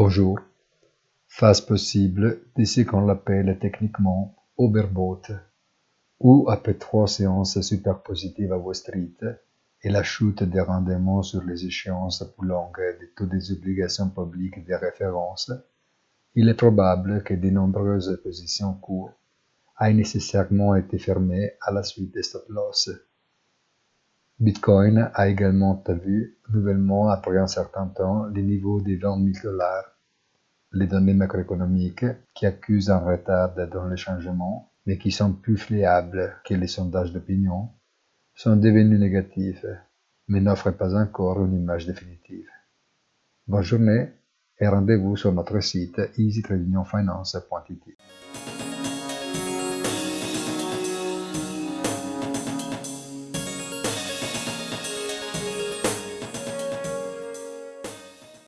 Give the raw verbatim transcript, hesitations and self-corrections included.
Bonjour. Phase possible d'ici qu'on l'appelle techniquement overbought, où après trois séances superpositives à Wall Street et la chute des rendements sur les échéances plus longues de toutes les obligations publiques de référence, il est probable que de nombreuses positions courtes aient nécessairement été fermées à la suite des stop-loss. Bitcoin a également vu nouvellement après un certain temps les niveaux des vingt mille dollars. Les données macroéconomiques qui accusent un retard dans les changements, mais qui sont plus fiables que les sondages d'opinion, sont devenues négatives, mais n'offrent pas encore une image définitive. Bonne journée et rendez-vous sur notre site easy trade union finance point I T.